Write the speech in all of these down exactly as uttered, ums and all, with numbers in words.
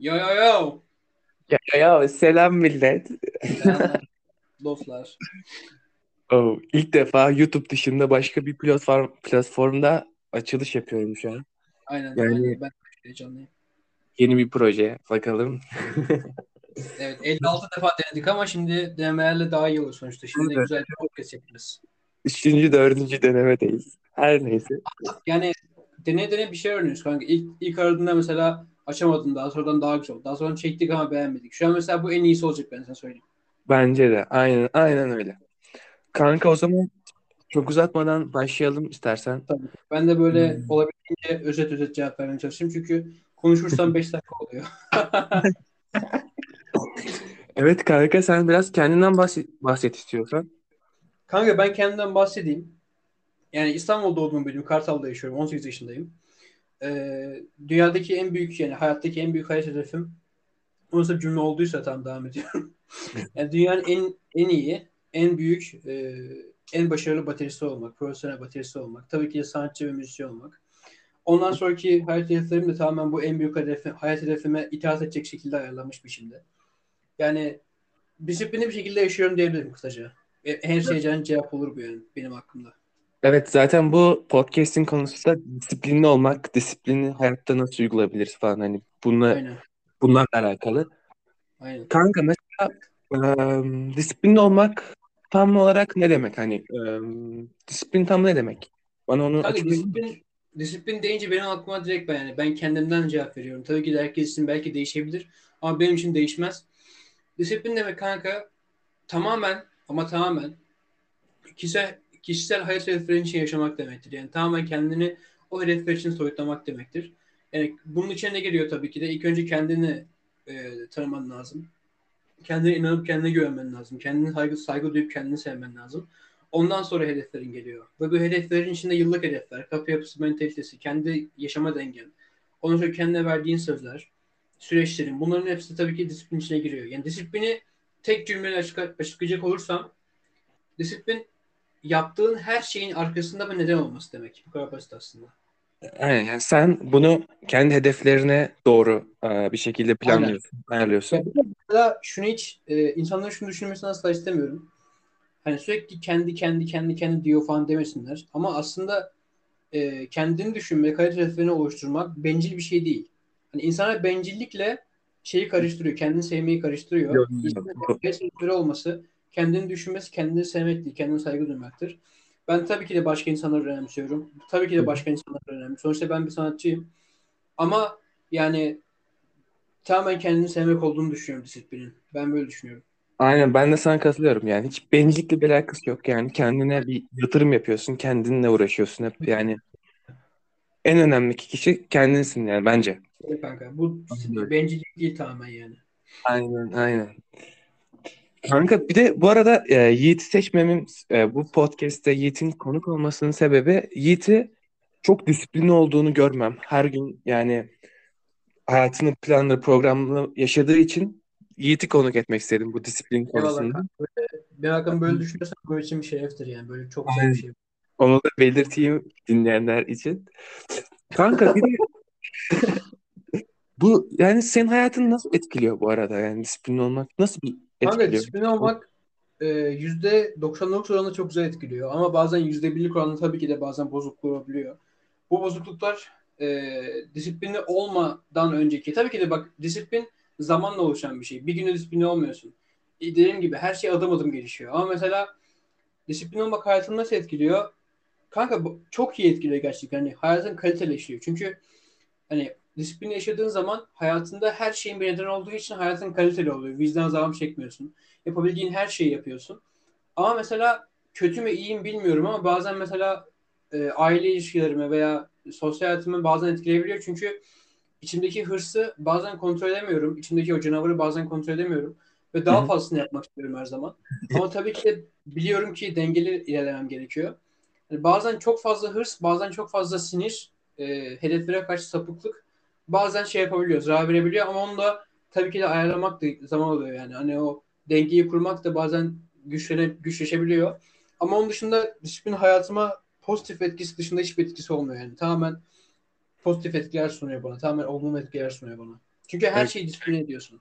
Yo yo yo. Yo yo yo. Selam millet. Selam. Dostlar. Oh, ilk defa YouTube dışında başka bir platform platformda açılış yapıyorum şu an. Aynen. Yani aynen. Ben heyecanlıyım. Yeni bir proje. Bakalım. Evet, elli altı defa denedik ama şimdi denemelerle daha iyi olur sonuçta. Şimdi evet. Güzel bir podcast yapacağız. Üçüncü, dördüncü denemedeyiz. Her neyse. Yani deneye deneye bir şey öğreniyoruz kanka. İlk, ilk aradığında mesela açamadın, daha sonradan daha güzel oldu. Daha sonra çektik ama beğenmedik. Şu an mesela bu en iyisi olacak, ben sana söyleyeyim. Bence de. Aynen aynen öyle. Kanka o zaman çok uzatmadan başlayalım istersen. Tabii. Ben de böyle hmm. olabildiğince özet özet cevap vermeye çalışayım. Çünkü konuşursam beş dakika oluyor. Evet kanka, sen biraz kendinden bahset, bahset istiyorsan. Kanka ben kendimden bahsedeyim. Yani İstanbul'da doğduğumu biliyorum. Kartal'da yaşıyorum. on sekiz yaşındayım. Ee, dünyadaki en büyük, yani hayattaki en büyük hayat hedefim, nasıl bir cümle olduysa tam devam ediyorum. Yani dünyanın en en iyi, en büyük, e, en başarılı bateristi olmak. Profesyonel bateristi olmak. Tabii ki de sanatçı ve müzisyen olmak. Ondan sonraki hayat hedeflerim de tamamen bu en büyük hedefi, hayat hedefime itaat edecek şekilde ayarlanmış biçimde. Yani disiplinli bir şekilde yaşıyorum diyebilirim kısaca. Her şeyden cevap olur bu yani benim hakkımda. Evet, zaten bu podcast'in konusu da disiplinli olmak, disiplini hayatta nasıl uygulayabiliriz falan, hani bununla, bunlarla alakalı. Aynen. Kanka mesela ıı, disiplinli olmak tam olarak ne demek, hani ıı, disiplin tam ne demek? Bana onu açıklayın. Disiplin, disiplin deyince benim aklıma direkt ben yani ben kendimden cevap veriyorum. Tabii ki de herkes için belki değişebilir ama benim için değişmez. Disiplin demek kanka tamamen ama tamamen kişisel, kişisel hayat hedefleri için yaşamak demektir. Yani tamamen kendini o hedefler için soyutlamak demektir. Yani bunun içine ne geliyor tabii ki de? İlk önce kendini e, tanıman lazım. Kendine inanıp kendine güvenmen lazım. Kendine saygı, saygı duyup kendini sevmen lazım. Ondan sonra hedeflerin geliyor. Ve bu hedeflerin içinde yıllık hedefler, kafa yapısı, mentalitesi, kendi yaşama dengen, ondan sonra kendine verdiğin sözler, süreçlerin, bunların hepsi tabii ki disiplin içine giriyor. Yani disiplini tek cümleyle açıklayacak olursam, disiplin yaptığın her şeyin arkasında bir neden olması demek. Bu kadar basit aslında. Aynen, yani sen bunu kendi hedeflerine doğru bir şekilde planlıyorsun, aynen, ayarlıyorsun. Ya mesela şunu hiç insanların şunu düşünmesini asla istemiyorum. Hani sürekli kendi kendi kendi kendi diyor falan demesinler. Ama aslında kendini düşünmek, kalite hedeflerini oluşturmak bencil bir şey değil. Hani insanlar bencillikle şeyi karıştırıyor. Kendini sevmeyi karıştırıyor. Yok, yok. İnsanların olması, kendini düşünmesi, kendini sevmek değil, kendine saygı duymaktır. Ben tabii ki de başka insanları önemsiyorum. Tabii ki de başka insanları önemsiyorum. Sonuçta ben bir sanatçıyım. Ama yani tamamen kendini sevmek olduğunu düşünüyorum disiplinin. Ben böyle düşünüyorum. Aynen, ben de sana katılıyorum yani. Hiç bencillikle bir alakası yok yani. Kendine bir yatırım yapıyorsun, kendinle uğraşıyorsun hep yani. En önemli kişi kendinsin yani bence. Evet kanka, bu bencillik değil tamamen yani. Aynen aynen. Kanka bir de bu arada e, Yiğit'i seçmemin, e, bu podcast'te Yiğit'in konuk olmasının sebebi Yiğit'i çok disiplinli olduğunu görmem. Her gün yani hayatını planlı programlı yaşadığı için Yiğit'i konuk etmek istedim bu disiplin konusunda. Bir hakkım böyle düşünüyorsan böyle için bir şereftir yani, böyle çok güzel bir şey. Onu da belirteyim dinleyenler için. Kanka bir de bu yani senin hayatını nasıl etkiliyor bu arada? Yani disiplinli olmak nasıl bir etkiliyor? Kanka disiplinli olmak e, yüzde doksan dokuz oranında çok güzel etkiliyor. Ama bazen yüzde birlik oranında tabii ki de bazen bozukluk olabiliyor. Bu bozukluklar e, disiplinli olmadan önceki. Tabii ki de bak, disiplin zamanla oluşan bir şey. Bir günde disiplinli olmuyorsun. E, dediğim gibi her şey adım adım gelişiyor. Ama mesela disiplinli olmak hayatını nasıl etkiliyor? Kanka bu çok iyi etkiliyor gerçekten. Hani hayatın kaliteleşiyor. Çünkü hani disiplini yaşadığın zaman hayatında her şeyin bir neden olduğu için hayatın kaliteli oluyor. Vicdan azabı çekmiyorsun. Yapabildiğin her şeyi yapıyorsun. Ama mesela kötü mü iyiyim bilmiyorum ama bazen mesela e, aile ilişkilerime veya sosyal hayatımı bazen etkileyebiliyor. Çünkü içimdeki hırsı bazen kontrol edemiyorum. İçimdeki o canavarı bazen kontrol edemiyorum. Ve daha fazlasını yapmak istiyorum her zaman. Ama tabii ki de biliyorum ki dengeli ilerlemem gerekiyor. Yani bazen çok fazla hırs, bazen çok fazla sinir, e, hedeflere karşı sapıklık bazen şey yapabiliyoruz, zarar verebiliyor ama onu da tabii ki de ayarlamak da zaman oluyor yani. Hani o dengeyi kurmak da bazen güçlene, güçleşebiliyor. Ama onun dışında disiplin hayatıma pozitif etkisi dışında hiçbir etkisi olmuyor yani. Tamamen pozitif etkiler sunuyor bana, tamamen olumlu etkiler sunuyor bana. Çünkü her şeyi disipline ediyorsun.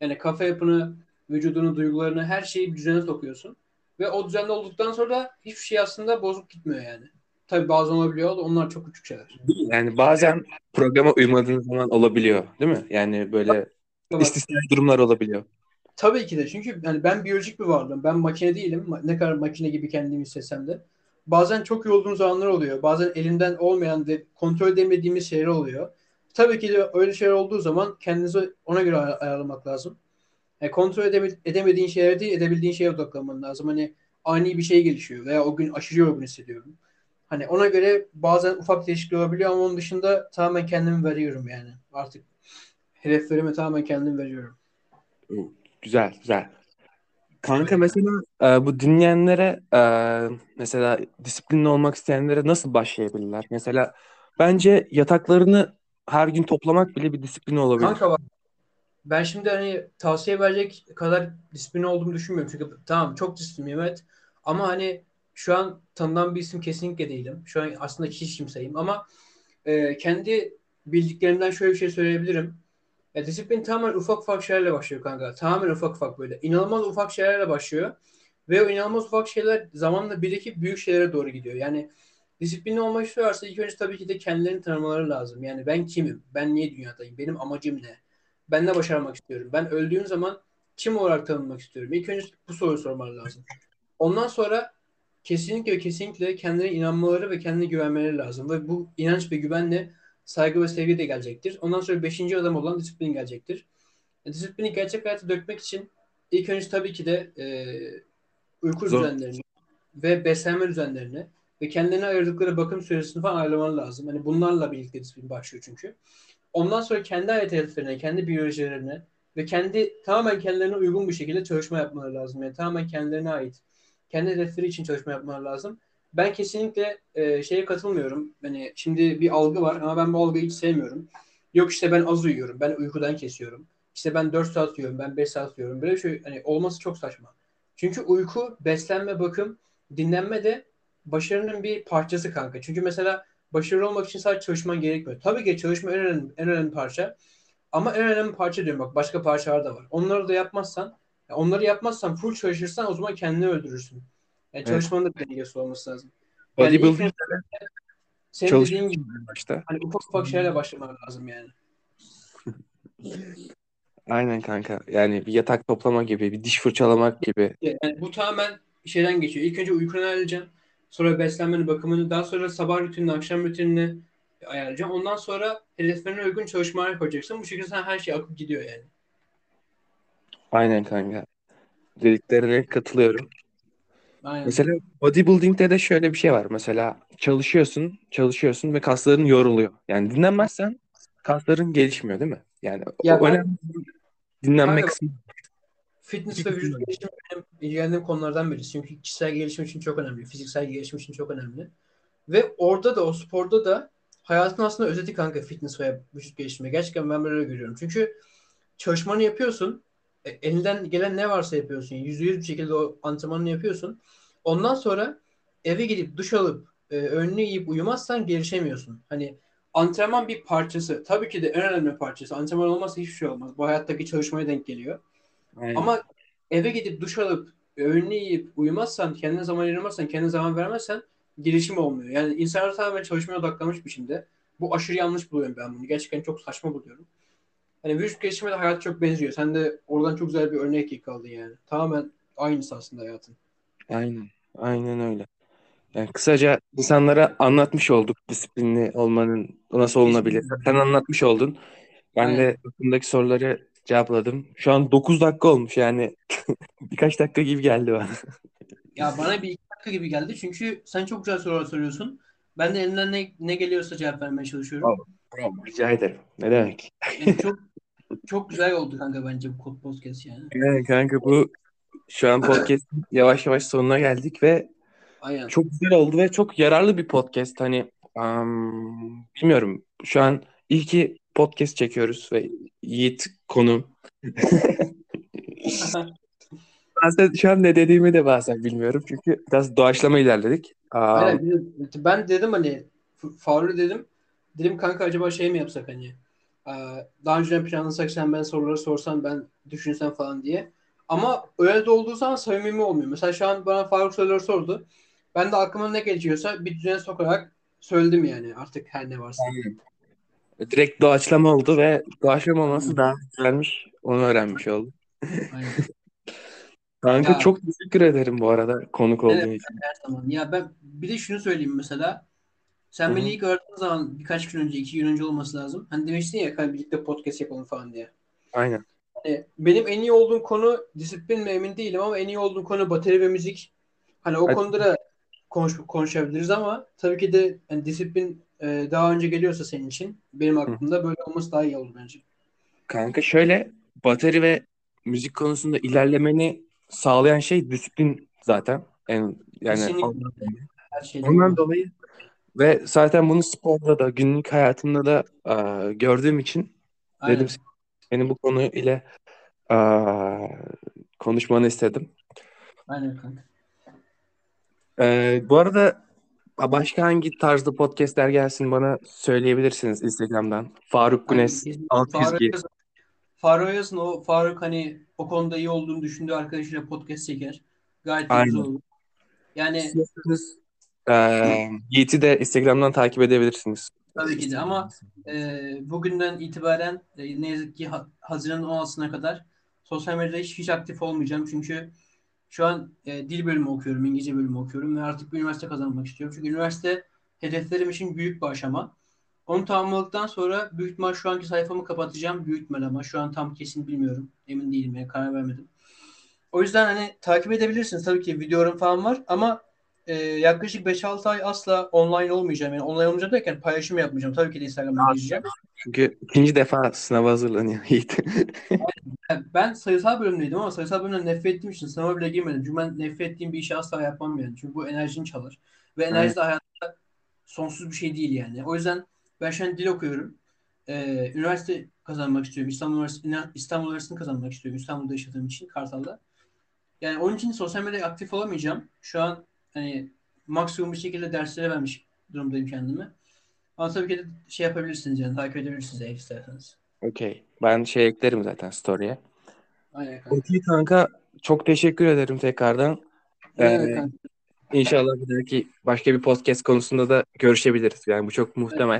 Yani kafa yapını, vücudunu, duygularını, her şeyi bir düzene sokuyorsun. Ve o düzenli olduktan sonra da hiçbir şey aslında bozuk gitmiyor yani. Tabii bazen olabiliyor. Onlar çok küçük şeyler. Yani bazen programa uymadığın zaman olabiliyor. Değil mi? Yani böyle istisnai durumlar olabiliyor. Tabii ki de. Çünkü yani ben biyolojik bir varlığım. Ben makine değilim. Ne kadar makine gibi kendimi hissetsem de. Bazen çok yorulduğum zamanlar oluyor. Bazen elimden olmayan ve kontrol edemediğimiz şeyler oluyor. Tabii ki de öyle şeyler olduğu zaman kendinizi ona göre ay- ayarlamak lazım. Yani kontrol edeme- edemediğin şeyleri değil, edebildiğin şeye odaklanman lazım. Hani ani bir şey gelişiyor veya o gün aşırı yorgun hissediyorum. Hani ona göre bazen ufak değişiklik olabiliyor ama onun dışında tamamen kendimi veriyorum yani. Artık hedeflerime tamamen kendimi veriyorum. Güzel, güzel. Kanka mesela e, bu dinleyenlere e, mesela disiplinli olmak isteyenlere nasıl başlayabilirler? Mesela bence yataklarını her gün toplamak bile bir disiplin olabilir. Kanka bak, ben şimdi hani tavsiye verecek kadar disiplinli olduğumu düşünmüyorum. Çünkü tamam çok disiplinliyim evet. Ama hani şu an tanınan bir isim kesinlikle değilim. Şu an aslında hiç kimseyim ama e, kendi bildiklerimden şöyle bir şey söyleyebilirim. Ya disiplin tamamen ufak ufak şeylerle başlıyor kanka. Tamamen ufak ufak böyle. İnanılmaz ufak şeylerle başlıyor. Ve o inanılmaz ufak şeyler zamanla birikip büyük şeylere doğru gidiyor. Yani disiplinli olmak istiyorlarsa ilk önce tabii ki de kendilerini tanımaları lazım. Yani ben kimim? Ben niye dünyadayım? Benim amacım ne? Ben ne başarmak istiyorum? Ben öldüğüm zaman kim olarak tanınmak istiyorum? İlk önce bu soruyu sormaları lazım. Ondan sonra kesinlikle ve kesinlikle kendilerine inanmaları ve kendine güvenmeleri lazım. Ve bu inanç ve güvenle saygı ve sevgi de gelecektir. Ondan sonra beşinci adam olan disiplin gelecektir. Disiplini gerçek hayata dökmek için ilk önce tabii ki de e, uyku Zor. düzenlerini ve beslenme düzenlerini ve kendilerine ayırdıkları bakım süresini falan ayarlamaları lazım. Hani bunlarla birlikte disiplin başlıyor çünkü. Ondan sonra kendi hayat hedeflerine, kendi biyolojilerine ve kendi tamamen kendilerine uygun bir şekilde çalışma yapmaları lazım. Yani tamamen kendilerine ait, kendi hedefleri için çalışma yapmaları lazım. Ben kesinlikle e, şeye katılmıyorum. Yani şimdi bir algı var ama ben bu algıyı hiç sevmiyorum. Yok işte ben az uyuyorum. Ben uykudan kesiyorum. İşte ben dört saat uyuyorum. Ben beş saat uyuyorum. Böyle bir şey hani olması çok saçma. Çünkü uyku, beslenme, bakım, dinlenme de başarının bir parçası kanka. Çünkü mesela başarılı olmak için sadece çalışman gerekmiyor. Tabii ki çalışma en önemli, en önemli parça. Ama en önemli parça diyorum bak başka parçalar da var. Onları da yapmazsan, onları yapmazsan full çalışırsan o zaman kendini öldürürsün. Yani evet. Çalışmanın da bir dengesi olması lazım. Yani ilk senin dediğin gibi başta. Hani ufak ufak şeylerle başlaman lazım yani. Aynen kanka. Yani bir yatak toplama gibi, bir diş fırçalamak gibi. Yani bu tamamen şeyden geçiyor. İlk önce uykunu ayarlayacaksın. Sonra beslenmeni, bakımını, daha sonra sabah rutinini, akşam rutinini ayarlayacaksın. Ondan sonra hedeflerine uygun çalışmalar yapacaksın. Bu şekilde sen her şey akıp gidiyor yani. Aynen kanka. Dediklerine katılıyorum. Aynen. Mesela bodybuilding'de de şöyle bir şey var. Mesela çalışıyorsun, çalışıyorsun ve kasların yoruluyor. Yani dinlenmezsen kasların gelişmiyor değil mi? Yani ya o ben, önemli dinlenme kısmı. Fitness ve vücut gelişimi benim ilgilendiğim konulardan birisi. Çünkü kişisel gelişim için çok önemli. Fiziksel gelişim için çok önemli. Ve orada da o sporda da hayatın aslında özeti kanka fitness ve vücut gelişimi. Gerçekten ben böyle görüyorum. Çünkü çalışmanı yapıyorsun. Elinden gelen ne varsa yapıyorsun. Yüzde yüz bir şekilde o antrenmanını yapıyorsun. Ondan sonra eve gidip duş alıp e, önünü yiyip uyumazsan gelişemiyorsun. Hani antrenman bir parçası. Tabii ki de en önemli parçası. Antrenman olmazsa hiçbir şey olmaz. Bu hayattaki çalışmaya denk geliyor. Aynen. Ama eve gidip duş alıp önünü yiyip uyumazsan, kendine zaman ayırmazsan, kendine zaman vermezsen gelişim olmuyor. Yani insanlar tamamen çalışmaya odaklanmış biçimde. Bu aşırı yanlış buluyorum ben bunu. Gerçekten çok saçma buluyorum. Hani vücut gelişimi de hayat çok benziyor. Sen de oradan çok güzel bir örnek yakaldın yani. Tamamen aynısı aslında hayatın. Aynen. Aynen öyle. Yani kısaca insanlara anlatmış olduk disiplinli olmanın nasıl olunabilir. Sen anlatmış oldun. Ben Aynen. de aklımdaki soruları cevapladım. Şu an dokuz dakika olmuş yani. Birkaç dakika gibi geldi bana. Ya bana bir iki dakika gibi geldi. Çünkü sen çok güzel sorular soruyorsun. Ben de elimden ne, ne geliyorsa cevap vermeye çalışıyorum. Tamam. Tamam. Rica ederim. Ne demek. Yani çok çok güzel oldu kanka bence bu podcast yani. Evet kanka bu şu an podcast yavaş yavaş sonuna geldik ve Aynen. çok güzel oldu ve çok yararlı bir podcast. Hani um, bilmiyorum şu an iyi ki podcast çekiyoruz ve Yiğit konuğum. Bazen şu an ne dediğimi de bazen bilmiyorum çünkü biraz doğaçlama ilerledik. Um, Aynen, ben dedim hani Faruk dedim dedim kanka acaba şey mi yapsak hani daha önceden planlasak sen ben soruları sorsan ben düşünsem falan diye. Ama öyle de olduğu zaman samimi olmuyor. Mesela şu an bana Faruk soruları sordu. Ben de aklıma ne geçiyorsa bir düzene sokarak söyledim yani artık her ne varsa. Aynen. Direkt doğaçlama oldu ve doğaçlama olması daha güzelmiş. Onu öğrenmiş oldum. Aynen. Kanka ya, çok teşekkür ederim bu arada konuk olduğun evet, için. Her zaman. Ya ben bir de şunu söyleyeyim mesela. Sen Hı-hı. beni ilk öğrettiğin zaman birkaç gün önce, iki gün önce olması lazım. Hani demiştin ya birlikte podcast yapalım falan diye. Aynen. Hani benim en iyi olduğum konu disiplin mi emin değilim ama en iyi olduğum konu bateri ve müzik. Hani o Hadi. konuda da konuş, konuşabiliriz ama tabii ki de hani disiplin e, daha önce geliyorsa senin için benim aklımda Hı. böyle olması daha iyi olur bence. Kanka şöyle bateri ve müzik konusunda ilerlemeni sağlayan şey disiplin zaten. Yani, yani her ondan dolayı ve zaten bunu sporda da günlük hayatımda da a, gördüğüm için Aynen. dedim seni bu konu ile a, konuşmanı istedim. Aynen kanka. Ee, bu arada başka hangi tarzda podcastler gelsin bana söyleyebilirsiniz Instagram'dan. Faruk Güneş altı yüz iki. Faruk yazın o Faruk hani o konuda iyi olduğunu düşündüğü arkadaşıyla podcast çeker. Gayet güzel olur. Yani siz ee, Yiğit'i de Instagram'dan takip edebilirsiniz. Tabii ki de ama e, bugünden itibaren e, ne yazık ki ha, Haziran on altısına kadar sosyal medyada hiç, hiç aktif olmayacağım. Çünkü şu an e, dil bölümü okuyorum, İngilizce bölümü okuyorum ve artık bir üniversite kazanmak istiyorum. Çünkü üniversite hedeflerim için büyük bir aşama. Onu tamamladıktan sonra büyük ihtimal şu anki sayfamı kapatacağım. Büyük ihtimal ama şu an tam kesin bilmiyorum. Emin değilim ya, karar vermedim. O yüzden hani takip edebilirsiniz. Tabii ki videolarım falan var ama e, yaklaşık beş altı ay asla online olmayacağım. Yani online olmayacağım derken paylaşım yapmayacağım. Tabii ki de Instagram'a gireceğim. Çünkü ikinci defa sınava hazırlanıyor Yiğit. Ben sayısal bölümdeydim ama sayısal bölümden nefret ettiğim için sınava bile girmedim. Çünkü ben nefret ettiğim bir işi asla yapmam yani. Çünkü bu enerjini çalar. Ve enerji evet. de hayatta sonsuz bir şey değil yani. O yüzden ben şu an dil okuyorum. Ee, üniversite kazanmak istiyorum. İstanbul Üniversitesi'ni İstanbul Üniversitesi'ni kazanmak istiyorum. İstanbul'da yaşadığım için Kartal'da. Yani onun için sosyal medyada aktif olamayacağım. Şu an hani maksimum bir şekilde derslere vermiş durumdayım kendimi. Ama tabii ki de şey yapabilirsiniz yani takip edebilirsiniz eğer isterseniz. Okey. Ben şey eklerim zaten story'e. Aynen kanka. Okey kanka. Çok teşekkür ederim tekrardan. Aynen ee, kanka. İnşallah bir dahaki başka bir podcast konusunda da görüşebiliriz. Yani bu çok muhtemel.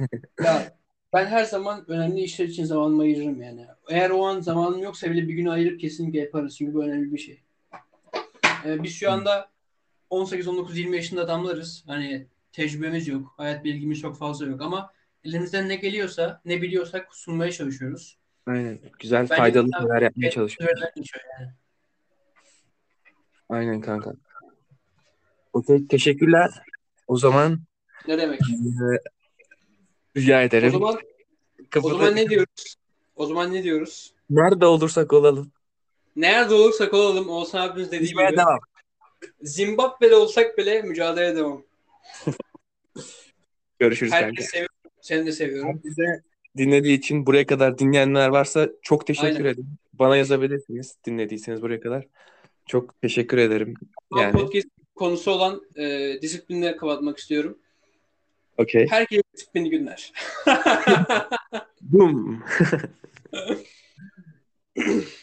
Evet. Ya ben her zaman önemli işler için zamanımı ayırırım yani. Eğer o an zamanım yoksa bile bir gün ayırıp kesinlikle yaparız. Çünkü bu önemli bir şey. Ee, biz şu anda on sekiz on dokuz yirmi yaşında adamlarız. Hani tecrübemiz yok. Hayat bilgimiz çok fazla yok ama elimizden ne geliyorsa, ne biliyorsak sunmaya çalışıyoruz. Aynen. Güzel, ben faydalı şeyler yapmaya çalışıyoruz. Yani. Aynen kanka. Okey, teşekkürler. O zaman ne demek? E- Rica ederim. O zaman, o zaman ne diyoruz? O zaman ne diyoruz? Nerede olursak olalım. Nerede olursak olalım. Oğuzhan abimiz dediği gibi. Devam. Zimbabwe'de olsak bile mücadeleye devam. Görüşürüz Herkes kanka. Seviyorum. Seni de seviyorum. Bize dinlediği için buraya kadar dinleyenler varsa çok teşekkür Aynen. ederim. Bana yazabilirsiniz dinlediyseniz buraya kadar. Çok teşekkür ederim. Yani. Podcast konusu olan e, disiplinleri kapatmak istiyorum. Okay. Herkese disiplinli günler. Boom.